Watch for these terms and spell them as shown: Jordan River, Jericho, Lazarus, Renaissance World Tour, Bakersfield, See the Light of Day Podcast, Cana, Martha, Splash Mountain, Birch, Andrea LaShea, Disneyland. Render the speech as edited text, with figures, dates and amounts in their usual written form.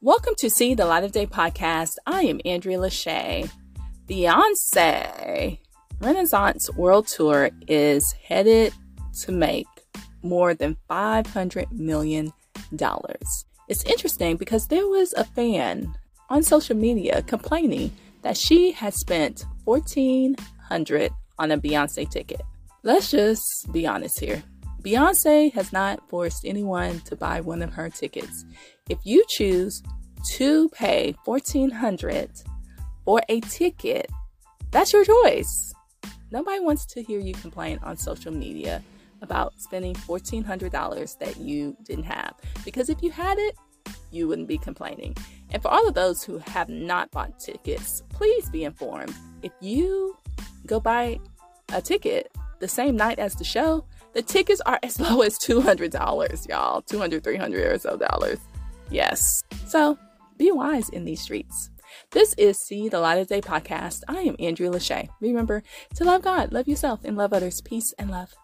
Welcome to See the Light of Day Podcast. I am Andrea LaShea. Beyoncé Renaissance World Tour is headed to make more than $500 million. It's interesting because there was a fan on social media complaining that she had spent $1,400 on a Beyoncé ticket. Let's just be honest here. Beyoncé has not forced anyone to buy one of her tickets. If you choose to pay $1,400 for a ticket, that's your choice. Nobody wants to hear you complain on social media about spending $1,400 that you didn't have, because if you had it, you wouldn't be complaining. And for all of those who have not bought tickets, please be informed. If you go buy a ticket the same night as the show, the tickets are as low as $200, y'all. $200, $300 or so dollars. Yes. So be wise in these streets. This is See the Light of Day Podcast. I am Andrea LaShea. Remember to love God, love yourself, and love others. Peace and love.